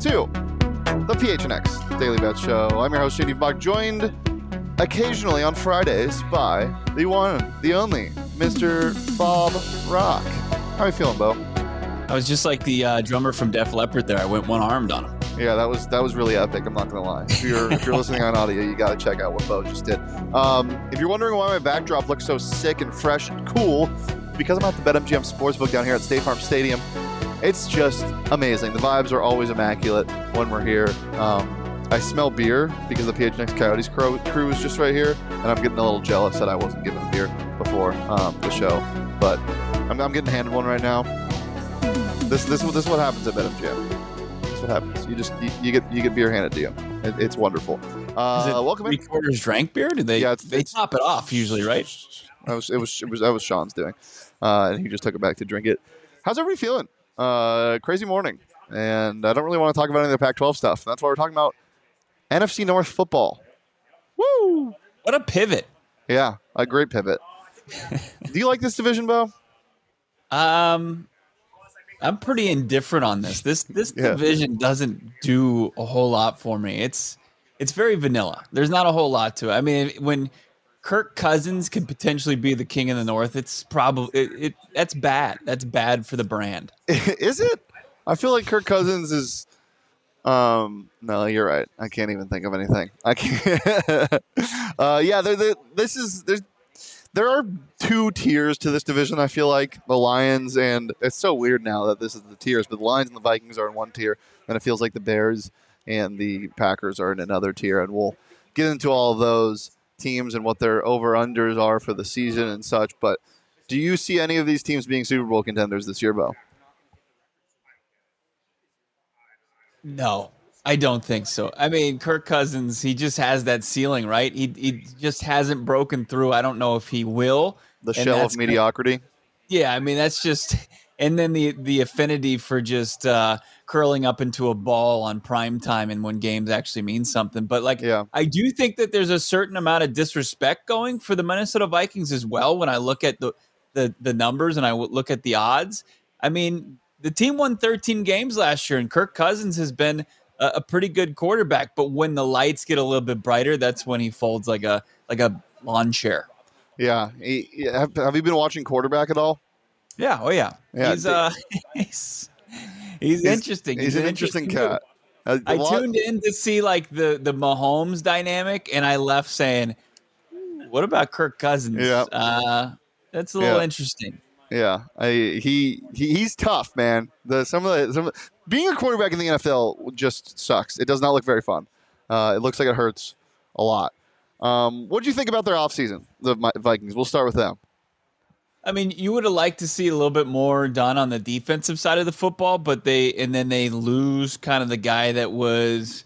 to the PHNX Daily Bet Show. I'm your host, JD Bach, joined occasionally on Fridays by the one, the only, Mr. Bob Rock. How are you feeling, Bo? I was just like the drummer from Def Leppard there. I went one-armed on him. Yeah, that was really epic. I'm not going to lie. If you're listening on audio, you got to check out what Bo just did. If you're wondering why my backdrop looks so sick and fresh and cool, it's because I'm at the BetMGM Sportsbook down here at State Farm Stadium. It's just amazing. The vibes are always immaculate when we're here. I smell beer because the PHNX Coyotes crew is just right here, and I'm getting a little jealous that I wasn't given beer before the show. But I'm getting handed one right now. This is what happens at BetMGM. This is what happens. You get beer handed to you. It's wonderful. Welcome in. Reporters drank beer? Did they? Yeah, they top it off usually, right? That was Sean's doing, and he just took it back to drink it. How's everybody feeling? Crazy morning, and I don't really want to talk about any of the Pac-12 stuff. That's why we're talking about NFC North football. Woo! What a pivot! Yeah, a great pivot. Do you like this division, Bo? I'm pretty indifferent on this. This division doesn't do a whole lot for me. It's very vanilla. There's not a whole lot to it. I mean, when Kirk Cousins can potentially be the king of the North, it's probably it. That's bad. That's bad for the brand. Is it? I feel like Kirk Cousins is. No, you're right. I can't even think of anything. I can't. Yeah, there are two tiers to this division. I feel like the Lions, and it's so weird now that this is the tiers, but the Lions and the Vikings are in one tier, and it feels like the Bears and the Packers are in another tier, and we'll get into all of those teams and what their over-unders are for the season and such, but do you see any of these teams being Super Bowl contenders this year, Bo? No, I don't think so. I mean, Kirk Cousins, he just has that ceiling, right? He just hasn't broken through. I don't know if he will. The shell of mediocrity? Yeah, I mean, that's just... And then the affinity for just curling up into a ball on prime time and when games actually mean something. But I do think that there's a certain amount of disrespect going for the Minnesota Vikings as well. When I look at the numbers and I look at the odds, I mean, the team won 13 games last year, and Kirk Cousins has been a pretty good quarterback. But when the lights get a little bit brighter, that's when he folds like a lawn chair. Yeah. Have you been watching quarterback at all? Yeah. Oh, yeah. He's interesting. He's an interesting cat. I tuned in to see like the Mahomes dynamic, and I left saying, "What about Kirk Cousins? Yeah. That's a little interesting." Yeah. He's tough, man. Being a quarterback in the NFL just sucks. It does not look very fun. It looks like it hurts a lot. What do you think about their offseason, the Vikings? We'll start with them. I mean, you would have liked to see a little bit more done on the defensive side of the football, but they lose kind of the guy that was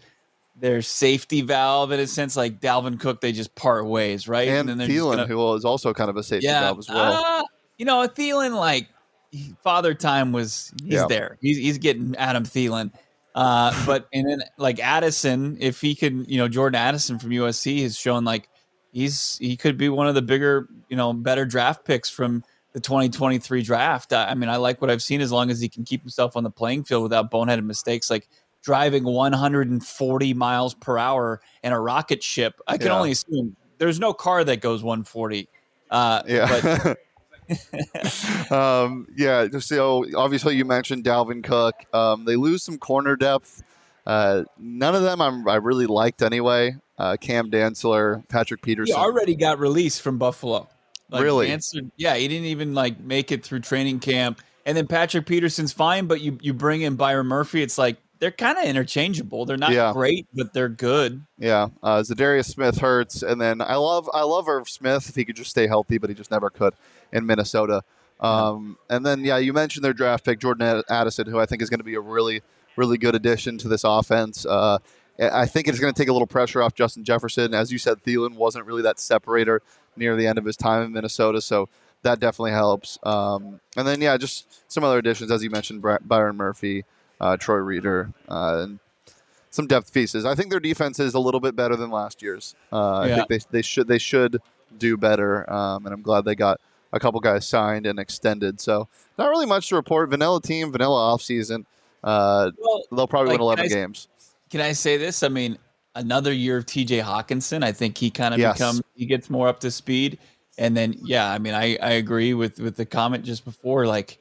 their safety valve in a sense, like Dalvin Cook. They just part ways, right? And then Thielen, who is also kind of a safety valve as well. Thielen, like Father Time was, he's there. He's getting Adam Thielen, but then like Addison, if he can, Jordan Addison from USC has shown like. He could be one of the bigger, better draft picks from the 2023 draft. I mean, I like what I've seen as long as he can keep himself on the playing field without boneheaded mistakes, like driving 140 miles per hour in a rocket ship. I can only assume there's no car that goes 140. But So obviously you mentioned Dalvin Cook. They lose some corner depth. None of them I really liked anyway. Cam Dantzler, Patrick Peterson. He already got released from Buffalo. Like, really? Dantzler, he didn't even make it through training camp. And then Patrick Peterson's fine, but you bring in Byron Murphy. It's like they're kind of interchangeable. They're not great, but they're good. Yeah, Zadarius Smith hurts, and then I love Irv Smith if he could just stay healthy, but he just never could in Minnesota. And then you mentioned their draft pick Jordan Addison, who I think is going to be a really really good addition to this offense. I think it's going to take a little pressure off Justin Jefferson. As you said, Thielen wasn't really that separator near the end of his time in Minnesota, so that definitely helps. And then, just some other additions, as you mentioned, Byron Murphy, Troy Reader, and some depth pieces. I think their defense is a little bit better than last year's. I think they should do better, and I'm glad they got a couple guys signed and extended. So not really much to report. Vanilla team, vanilla offseason. They'll probably win 11 games. Can I say this? I mean, another year of TJ Hawkinson. I think he kind of he gets more up to speed. And then, yeah, I mean, I agree with the comment just before, like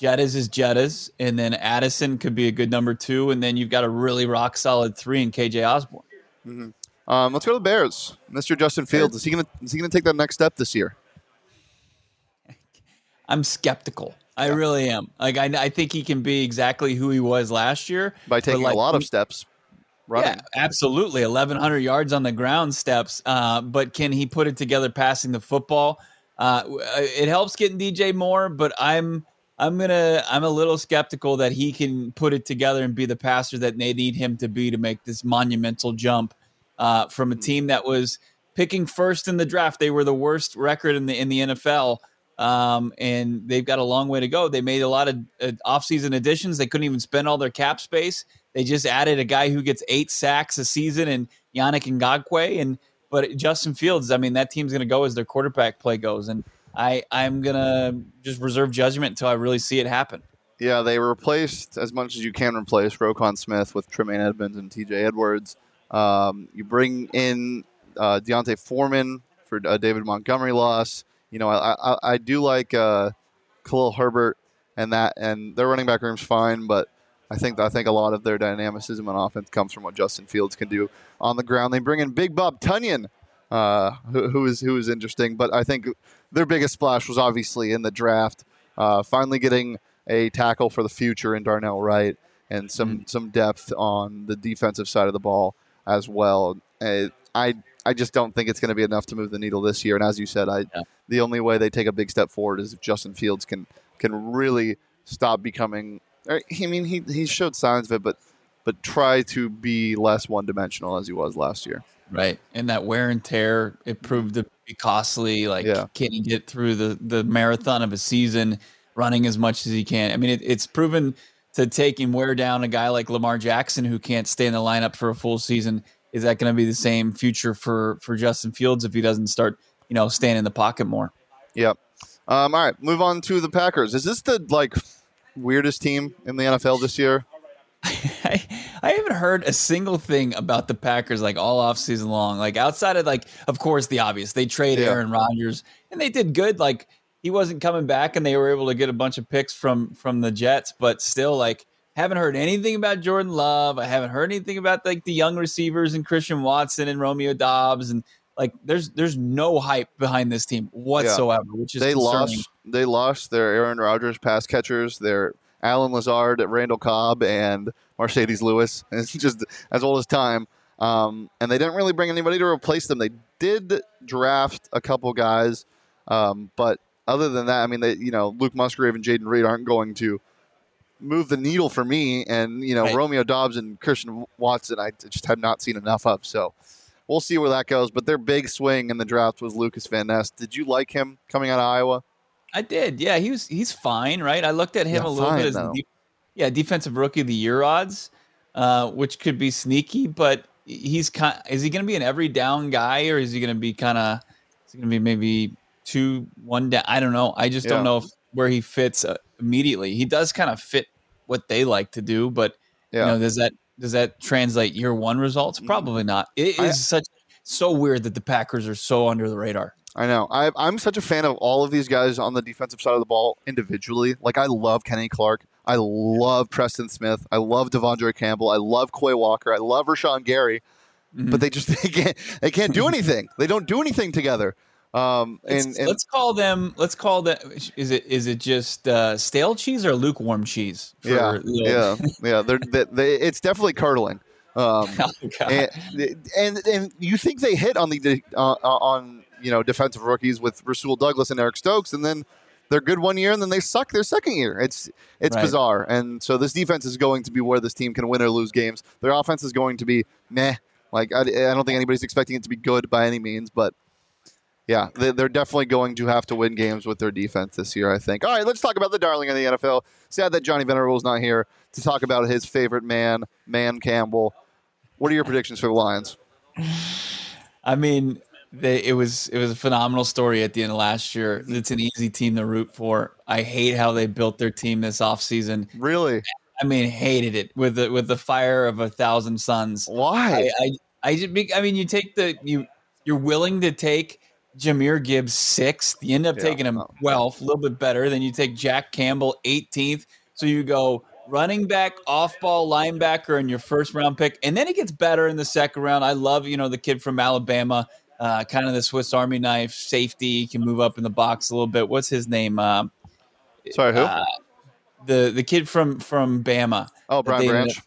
Jettas is Jettas. And then Addison could be a good number two. And then you've got a really rock solid three in KJ Osborne. Mm-hmm. Let's go to the Bears. Mr. Justin Fields, is he gonna take that next step this year? I'm skeptical. I really am. Like I think he can be exactly who he was last year by taking a lot of steps. Running. Yeah, absolutely. 1,100 yards on the ground steps. But can he put it together passing the football? It helps getting DJ Moore, but I'm a little skeptical that he can put it together and be the passer that they need him to be to make this monumental jump from a team that was picking first in the draft. They were the worst record in the NFL. And they've got a long way to go. They made a lot of offseason additions. They couldn't even spend all their cap space. They just added a guy who gets 8 sacks a season and Yannick Ngakoue. But Justin Fields, I mean, that team's going to go as their quarterback play goes. And I'm going to just reserve judgment until I really see it happen. Yeah, they replaced, as much as you can replace, Roquan Smith with Tremaine Edmonds and T.J. Edwards. You bring in Deontay Foreman for David Montgomery loss. You know, I do like Khalil Herbert and their running back room's fine, but I think a lot of their dynamicism on offense comes from what Justin Fields can do on the ground. They bring in Big Bob Tunyon, who is interesting, but I think their biggest splash was obviously in the draft, finally getting a tackle for the future in Darnell Wright and some depth on the defensive side of the ball as well. I just don't think it's going to be enough to move the needle this year. And as you said, the only way they take a big step forward is if Justin Fields can really stop becoming. I mean, he showed signs of it, but try to be less one-dimensional as he was last year. Right, and that wear and tear, it proved to be costly. Can he get through the marathon of a season running as much as he can? I mean, it's proven to take and wear down a guy like Lamar Jackson who can't stay in the lineup for a full season. Is that going to be the same future for Justin Fields if he doesn't start, staying in the pocket more? Yep. All right, move on to the Packers. Is this the weirdest team in the NFL this year? I haven't heard a single thing about the Packers all off season long. Outside of of course the obvious, they traded Aaron Rodgers and they did good. He wasn't coming back, and they were able to get a bunch of picks from the Jets, but still haven't heard anything about Jordan Love. I haven't heard anything about the young receivers and Christian Watson and Romeo Doubs, and there's no hype behind this team whatsoever. Yeah. Which is they lost their Aaron Rodgers pass catchers, their Allen Lazard, Randall Cobb, and Mercedes Lewis. It's just as old as time, and they didn't really bring anybody to replace them. They did draft a couple guys, but other than that, I mean, they Luke Musgrave and Jaden Reed aren't going to move the needle for me, and Romeo Doubs and Christian Watson I just have not seen enough of, so we'll see where that goes. But their big swing in the draft was Lucas Van Ness. Did you like him coming out of Iowa? I did, yeah. He's fine, right? I looked at him a little bit as defensive rookie of the year odds, which could be sneaky, but is he going to be an every down guy, or is he going to be maybe 2-1 down? I don't know. I just don't know where he fits immediately. He does kind of fit what they like to do, but does that translate year one results? Probably not. It is so weird that the Packers are so under the radar. I know. I'm such a fan of all of these guys on the defensive side of the ball individually. I love Kenny Clark. I love Preston Smith. I love Devondre Campbell. I love Quay Walker. I love Rashawn Gary. Mm-hmm. But they can't do anything. They don't do anything together. Let's call them. Is it just stale cheese or lukewarm cheese? It's definitely curdling. And you think they hit on the defensive rookies with Rasul Douglas and Eric Stokes, and then they're good one year, and then they suck their second year. It's right. Bizarre. And so this defense is going to be where this team can win or lose games. Their offense is going to be meh. I don't think anybody's expecting it to be good by any means, but. Yeah, they're definitely going to have to win games with their defense this year, I think. All right, let's talk about the darling of the NFL. Sad that Johnny Venerable is not here to talk about his favorite man Campbell. What are your predictions for the Lions? I mean, it was a phenomenal story at the end of last year. It's an easy team to root for. I hate how they built their team this offseason. Really? I mean, hated it with the fire of 1,000 suns. Why? I mean, you're willing to take Jahmyr Gibbs 6th. You end up taking him 12th, a little bit better. Then you take Jack Campbell 18th. So you go running back, off-ball linebacker in your first-round pick. And then it gets better in the second round. I love, the kid from Alabama, kind of the Swiss Army knife, safety, can move up in the box a little bit. What's his name? Sorry, who? The kid from Bama. Oh, Brian Branch.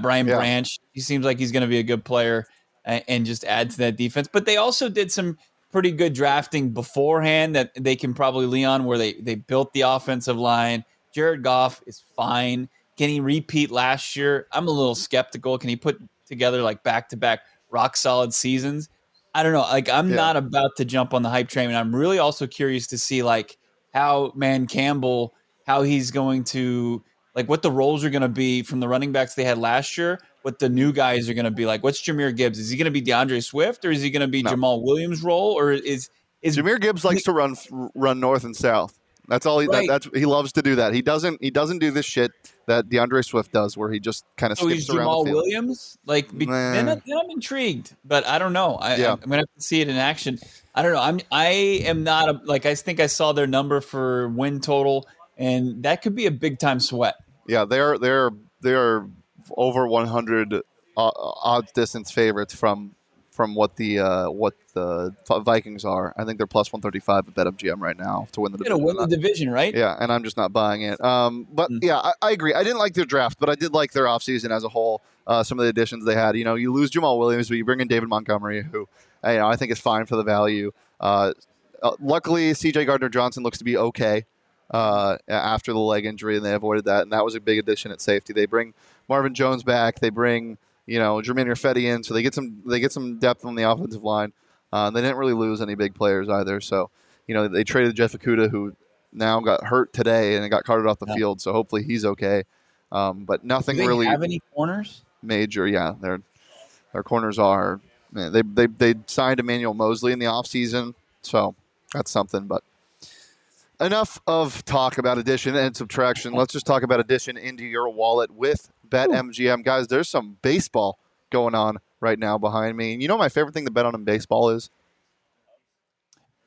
Brian Branch. He seems like he's going to be a good player and just add to that defense. But they also did some pretty good drafting beforehand that they can probably lean on, where they built the offensive line. Jared Goff is fine. Can he repeat last year? I'm a little skeptical. Can he put together like back-to-back rock-solid seasons? I don't know. Like, I'm not about to jump on the hype train. And I'm really also curious to see like how he's going to, like, what the roles are going to be from the running backs they had last year, what the new guys are going to be like. What's Jahmyr Gibbs? Is he going to be DeAndre Swift, or is he going to be Jamal Williams' role, or is Jahmyr Gibbs likes to run north and south? That's all. He loves to do that. He doesn't do this shit that DeAndre Swift does, where he just kind of skips around. Jamal Williams, then I'm intrigued, but I don't know. I'm gonna have to see it in action. I don't know. I think I saw their number for win total, and that could be a big time sweat. Yeah, they are over 100 odds distance favorites from what the Vikings are. I think they're plus 135 at BetMGM right now to win the division. Win the division, right? Yeah, and I'm just not buying it. I agree. I didn't like their draft, but I did like their offseason as a whole. Some of the additions they had. You lose Jamal Williams, but you bring in David Montgomery, who I think is fine for the value. Luckily, CJ Gardner-Johnson looks to be okay after the leg injury, and they avoided that, and that was a big addition at safety. They bring Marvin Jones back. They bring Jermaine Urfetti in, so they get some depth on the offensive line. They didn't really lose any big players either. So, they traded Jeff Okudah, who now got hurt today and got carted off the field. So hopefully he's okay. But nothing really. Do they have any corners? Major, yeah. Their corners are. Man, they signed Emmanuel Mosley in the offseason, so that's something. But enough of talk about addition and subtraction. Let's just talk about addition into your wallet with BetMGM. Guys, there's some baseball going on right now behind me. And my favorite thing to bet on in baseball is?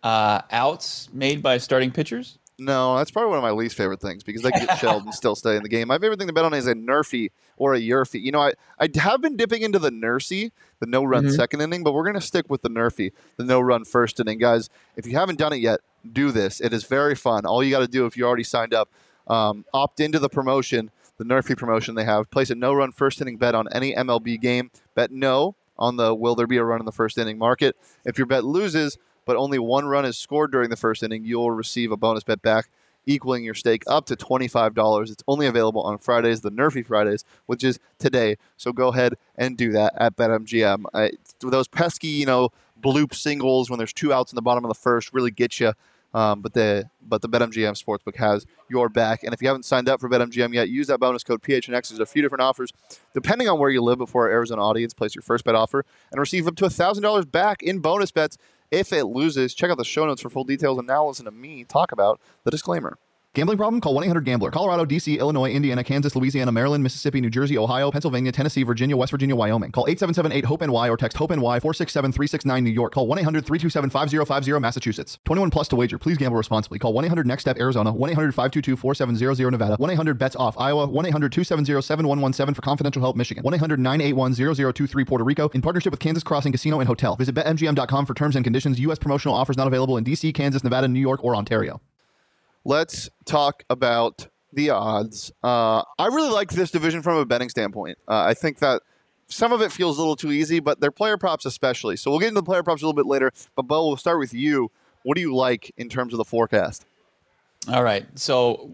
Outs made by starting pitchers? No, that's probably one of my least favorite things because they can get shelled and still stay in the game. My favorite thing to bet on is a nerfie or a yerfie. I have been dipping into the nursey, the no-run second inning, but we're going to stick with the nerfie, the no-run first inning. Guys, if you haven't done it yet, do this. It is very fun. All you got to do if you already signed up, opt into the promotion, the nerfie promotion they have. Place a no-run first inning bet on any MLB game. Bet no on the will there be a run in the first inning market. If your bet loses but only one run is scored during the first inning, you'll receive a bonus bet back equaling your stake up to $25. It's only available on Fridays, the Nerfie Fridays, which is today. So go ahead and do that at BetMGM. Those pesky, bloop singles when there's two outs in the bottom of the first really get you. But the BetMGM Sportsbook has your back. And if you haven't signed up for BetMGM yet, use that bonus code PHNX. There's a few different offers. Depending on where you live before our Arizona audience, place your first bet offer and receive up to $1,000 back in bonus bets if it loses. Check out the show notes for full details. And now listen to me talk about the disclaimer. Gambling problem? Call 1-800-GAMBLER. Colorado, D.C., Illinois, Indiana, Kansas, Louisiana, Maryland, Mississippi, New Jersey, Ohio, Pennsylvania, Tennessee, Virginia, West Virginia, Wyoming. Call 877-8-HOPE-NY or text HOPE-NY 467-369 New York. Call 1-800-327-5050 Massachusetts. 21 plus to wager. Please gamble responsibly. Call 1-800-NEXT-STEP Arizona. 1-800-522-4700 Nevada. 1-800-BETS-OFF Iowa. 1-800-270-7117 for confidential help Michigan. 1-800-981-0023 Puerto Rico in partnership with Kansas Crossing Casino and Hotel. Visit BetMGM.com for terms and conditions. U.S. promotional offers not available in D.C., Kansas, Nevada, New York, or Ontario. Let's talk about the odds. I really like this division from a betting standpoint. I think that some of it feels a little too easy, but their player props especially. So we'll get into the player props a little bit later. But, Bo, we'll start with you. What do you like in terms of the forecast? All right. So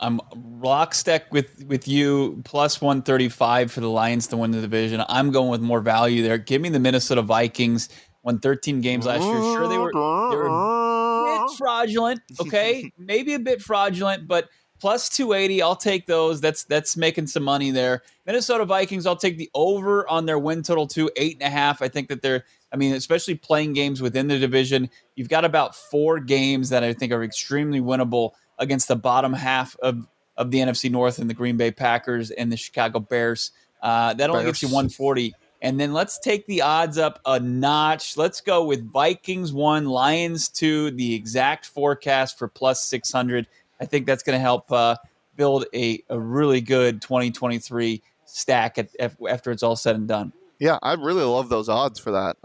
I'm lockstep with you, plus 135 for the Lions to win the division. I'm going with more value there. Give me the Minnesota Vikings. Won 13 games last year. Sure, they were a bit fraudulent, okay? Maybe a bit fraudulent, but plus 280, I'll take those. That's making some money there. Minnesota Vikings, I'll take the over on their win total too, 8.5. I think that especially playing games within the division, you've got about 4 games that I think are extremely winnable against the bottom half of of the NFC North and the Green Bay Packers and the Chicago Bears. That only gets you 140. And then let's take the odds up a notch. Let's go with Vikings 1, Lions 2, the exact forecast for plus 600. I think that's going to help build a really good 2023 stack after it's all said and done. Yeah, I really love those odds for that.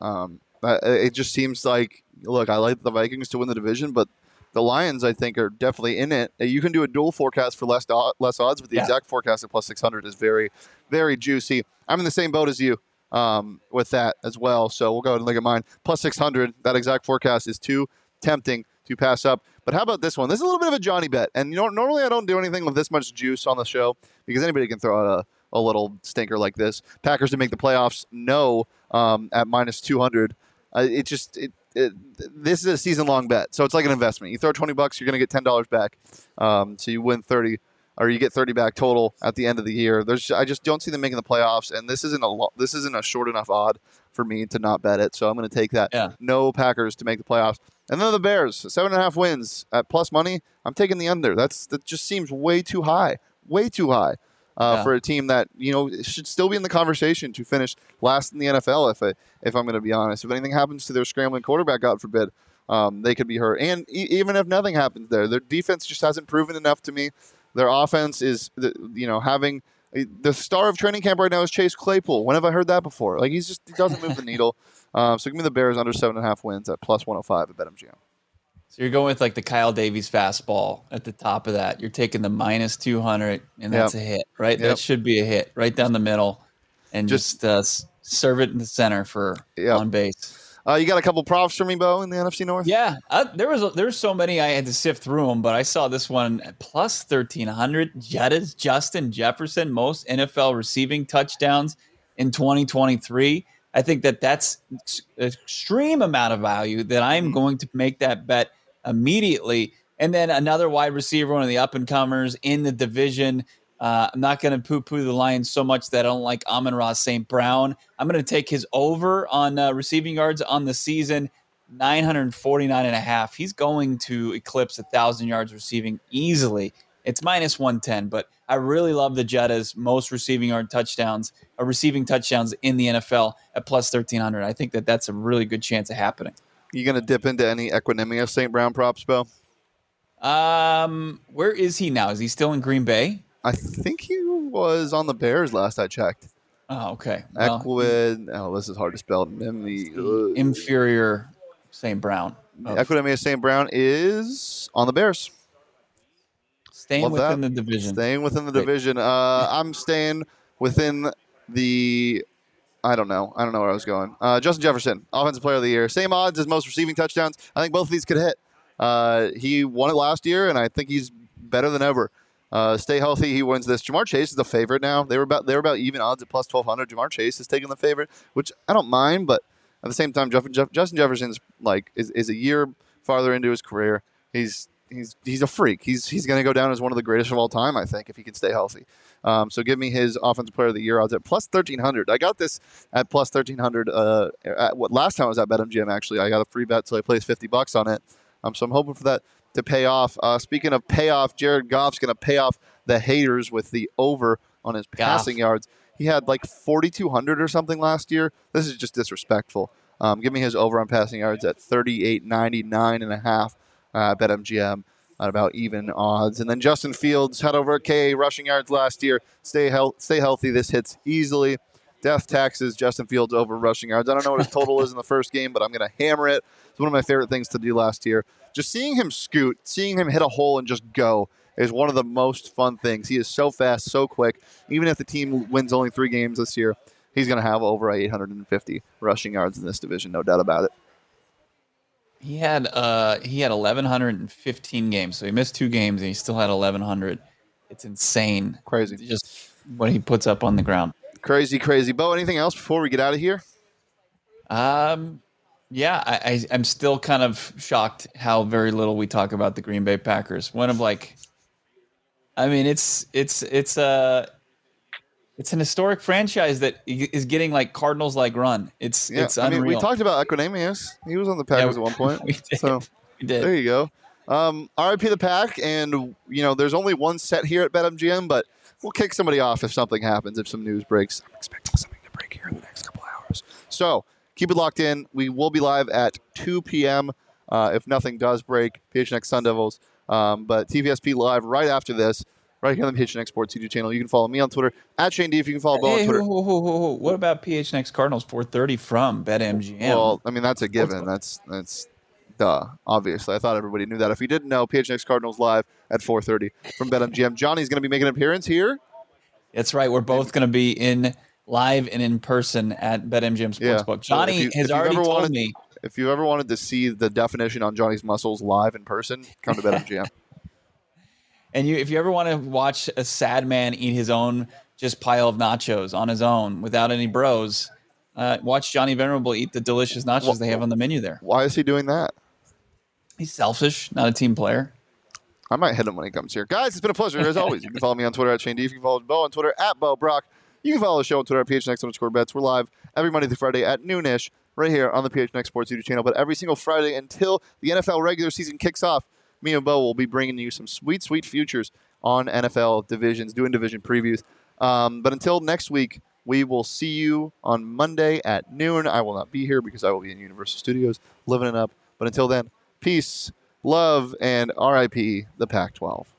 It just seems like, look, I like the Vikings to win the division, but the Lions, I think, are definitely in it. You can do a dual forecast for less odds, but the exact forecast at plus 600 is very, very juicy. I'm in the same boat as you with that as well, so we'll go ahead and look at mine. Plus 600, that exact forecast is too tempting to pass up. But how about this one? This is a little bit of a Johnny bet, and you know, normally I don't do anything with this much juice on the show because anybody can throw out a little stinker like this. Packers to make the playoffs, no, at minus 200. This is a season-long bet, so it's like an investment. You throw $20, you're going to get $10 back. So you win 30, or you get 30 back total at the end of the year. I just don't see them making the playoffs, and this isn't a short enough odd for me to not bet it. So I'm going to take that. Yeah. No Packers to make the playoffs, and then the Bears 7.5 wins at plus money. I'm taking the under. That just seems way too high for a team that should still be in the conversation to finish last in the NFL. If I'm going to be honest, if anything happens to their scrambling quarterback, God forbid, they could be hurt. And even if nothing happens there, their defense just hasn't proven enough to me. Their offense is, having the star of training camp right now is Chase Claypool. When have I heard that before? He doesn't move the needle. So give me the Bears under 7.5 wins at plus 105 at BetMGM. So you're going with the Kyle Davies fastball at the top of that. You're taking the minus 200, and that's a hit, right? Yep. That should be a hit right down the middle, and just serve it in the center for on base. You got a couple props for me, Bo, in the NFC North? Yeah, there's so many I had to sift through them, but I saw this one at plus 1,300. Jettas, Justin Jefferson, most NFL receiving touchdowns in 2023. I think that's an extreme amount of value that I'm going to make that bet immediately. And then another wide receiver, one of the up-and-comers in the division. I'm not going to poo-poo the Lions so much that I don't like Amon-Ra St. Brown. I'm going to take his over on receiving yards on the season, 949.5. He's going to eclipse 1,000 yards receiving easily. It's minus 110, but I really love the Jettas' most receiving touchdowns in the NFL at plus 1,300. I think that's a really good chance of happening. You going to dip into any Equanimeous St. Brown props, Bo? Where is he now? Is he still in Green Bay? I think he was on the Bears last I checked. Oh, okay. Well, this is hard to spell. Inferior St. Brown. Equanimeous St. Brown is on the Bears. Staying within the division. I'm staying within the... I don't know where I was going. Justin Jefferson, Offensive Player of the Year. Same odds as most receiving touchdowns. I think both of these could hit. He won it last year, and I think he's better than ever. Stay healthy. He wins this. Ja'Marr Chase is the favorite now. They were about even odds at plus 1,200. Ja'Marr Chase is taking the favorite, which I don't mind, but at the same time, Justin Jefferson's is a year farther into his career. He's a freak. He's going to go down as one of the greatest of all time, I think, if he can stay healthy. So give me his Offensive Player of the Year odds at plus 1,300. I got this at plus 1,300. Last time I was at BetMGM actually, I got a free bet, so I placed $50 on it. So I'm hoping for that to pay off. Speaking of payoff, Jared Goff's going to pay off the haters with the over on his passing yards. He had 4,200 or something last year. This is just disrespectful. Give me his over on passing yards at 3,899.5. BetMGM at about even odds. And then Justin Fields had over 1,000 rushing yards last year. Stay healthy. This hits easily. Death taxes, Justin Fields over rushing yards. I don't know what his total is in the first game, but I'm going to hammer it. It's one of my favorite things to do last year. Just seeing him scoot, seeing him hit a hole and just go is one of the most fun things. He is so fast, so quick. Even if the team wins only 3 games this year, he's going to have over 850 rushing yards in this division, no doubt about it. He had 1,115 games, so he missed 2 games, and he still had 1,100. It's insane. Crazy. Just what he puts up on the ground. Crazy. Bo, anything else before we get out of here? Yeah, I'm still kind of shocked how very little we talk about the Green Bay Packers. It's an historic franchise that is getting Cardinals-like run. It's unreal. We talked about Equanimeous. He was on the Packers at one point. We did. There you go. RIP the Pack, and you know there's only one set here at BetMGM, but we'll kick somebody off if something happens, if some news breaks. I'm expecting something to break here in the next couple hours. So keep it locked in. We will be live at 2 p.m. If nothing does break, PHNX Sun Devils. But TVSP live right after this, right here on the PHNX Sports YouTube channel. You can follow me on Twitter, at Shane D. If you can follow Bo on Twitter. Whoa. What about PHNX Cardinals 4:30 from BetMGM? Well, I mean, that's a given. That's duh, obviously. I thought everybody knew that. If you didn't know, PHNX Cardinals live at 4:30 from BetMGM. Johnny's going to be making an appearance here. That's right. We're both going to be in live and in person at BetMGM Sportsbook. Yeah. Johnny has already told me. If you ever wanted to see the definition on Johnny's muscles live in person, come to BetMGM. And if you ever want to watch a sad man eat his own just pile of nachos on his own without any bros, watch Johnny Venerable eat the delicious nachos they have on the menu there. Why is he doing that? He's selfish, not a team player. I might hit him when he comes here. Guys, it's been a pleasure, as always. You can follow me on Twitter at Shane D. You can follow Bo on Twitter at Bo Brock. You can follow the show on Twitter at PHNX_bets. We're live every Monday through Friday at noonish right here on the PHNX Sports YouTube channel. But every single Friday until the NFL regular season kicks off, me and Bo will be bringing you some sweet, sweet futures on NFL divisions, doing division previews. But until next week, we will see you on Monday at noon. I will not be here because I will be in Universal Studios living it up. But until then, peace, love, and RIP the Pac-12.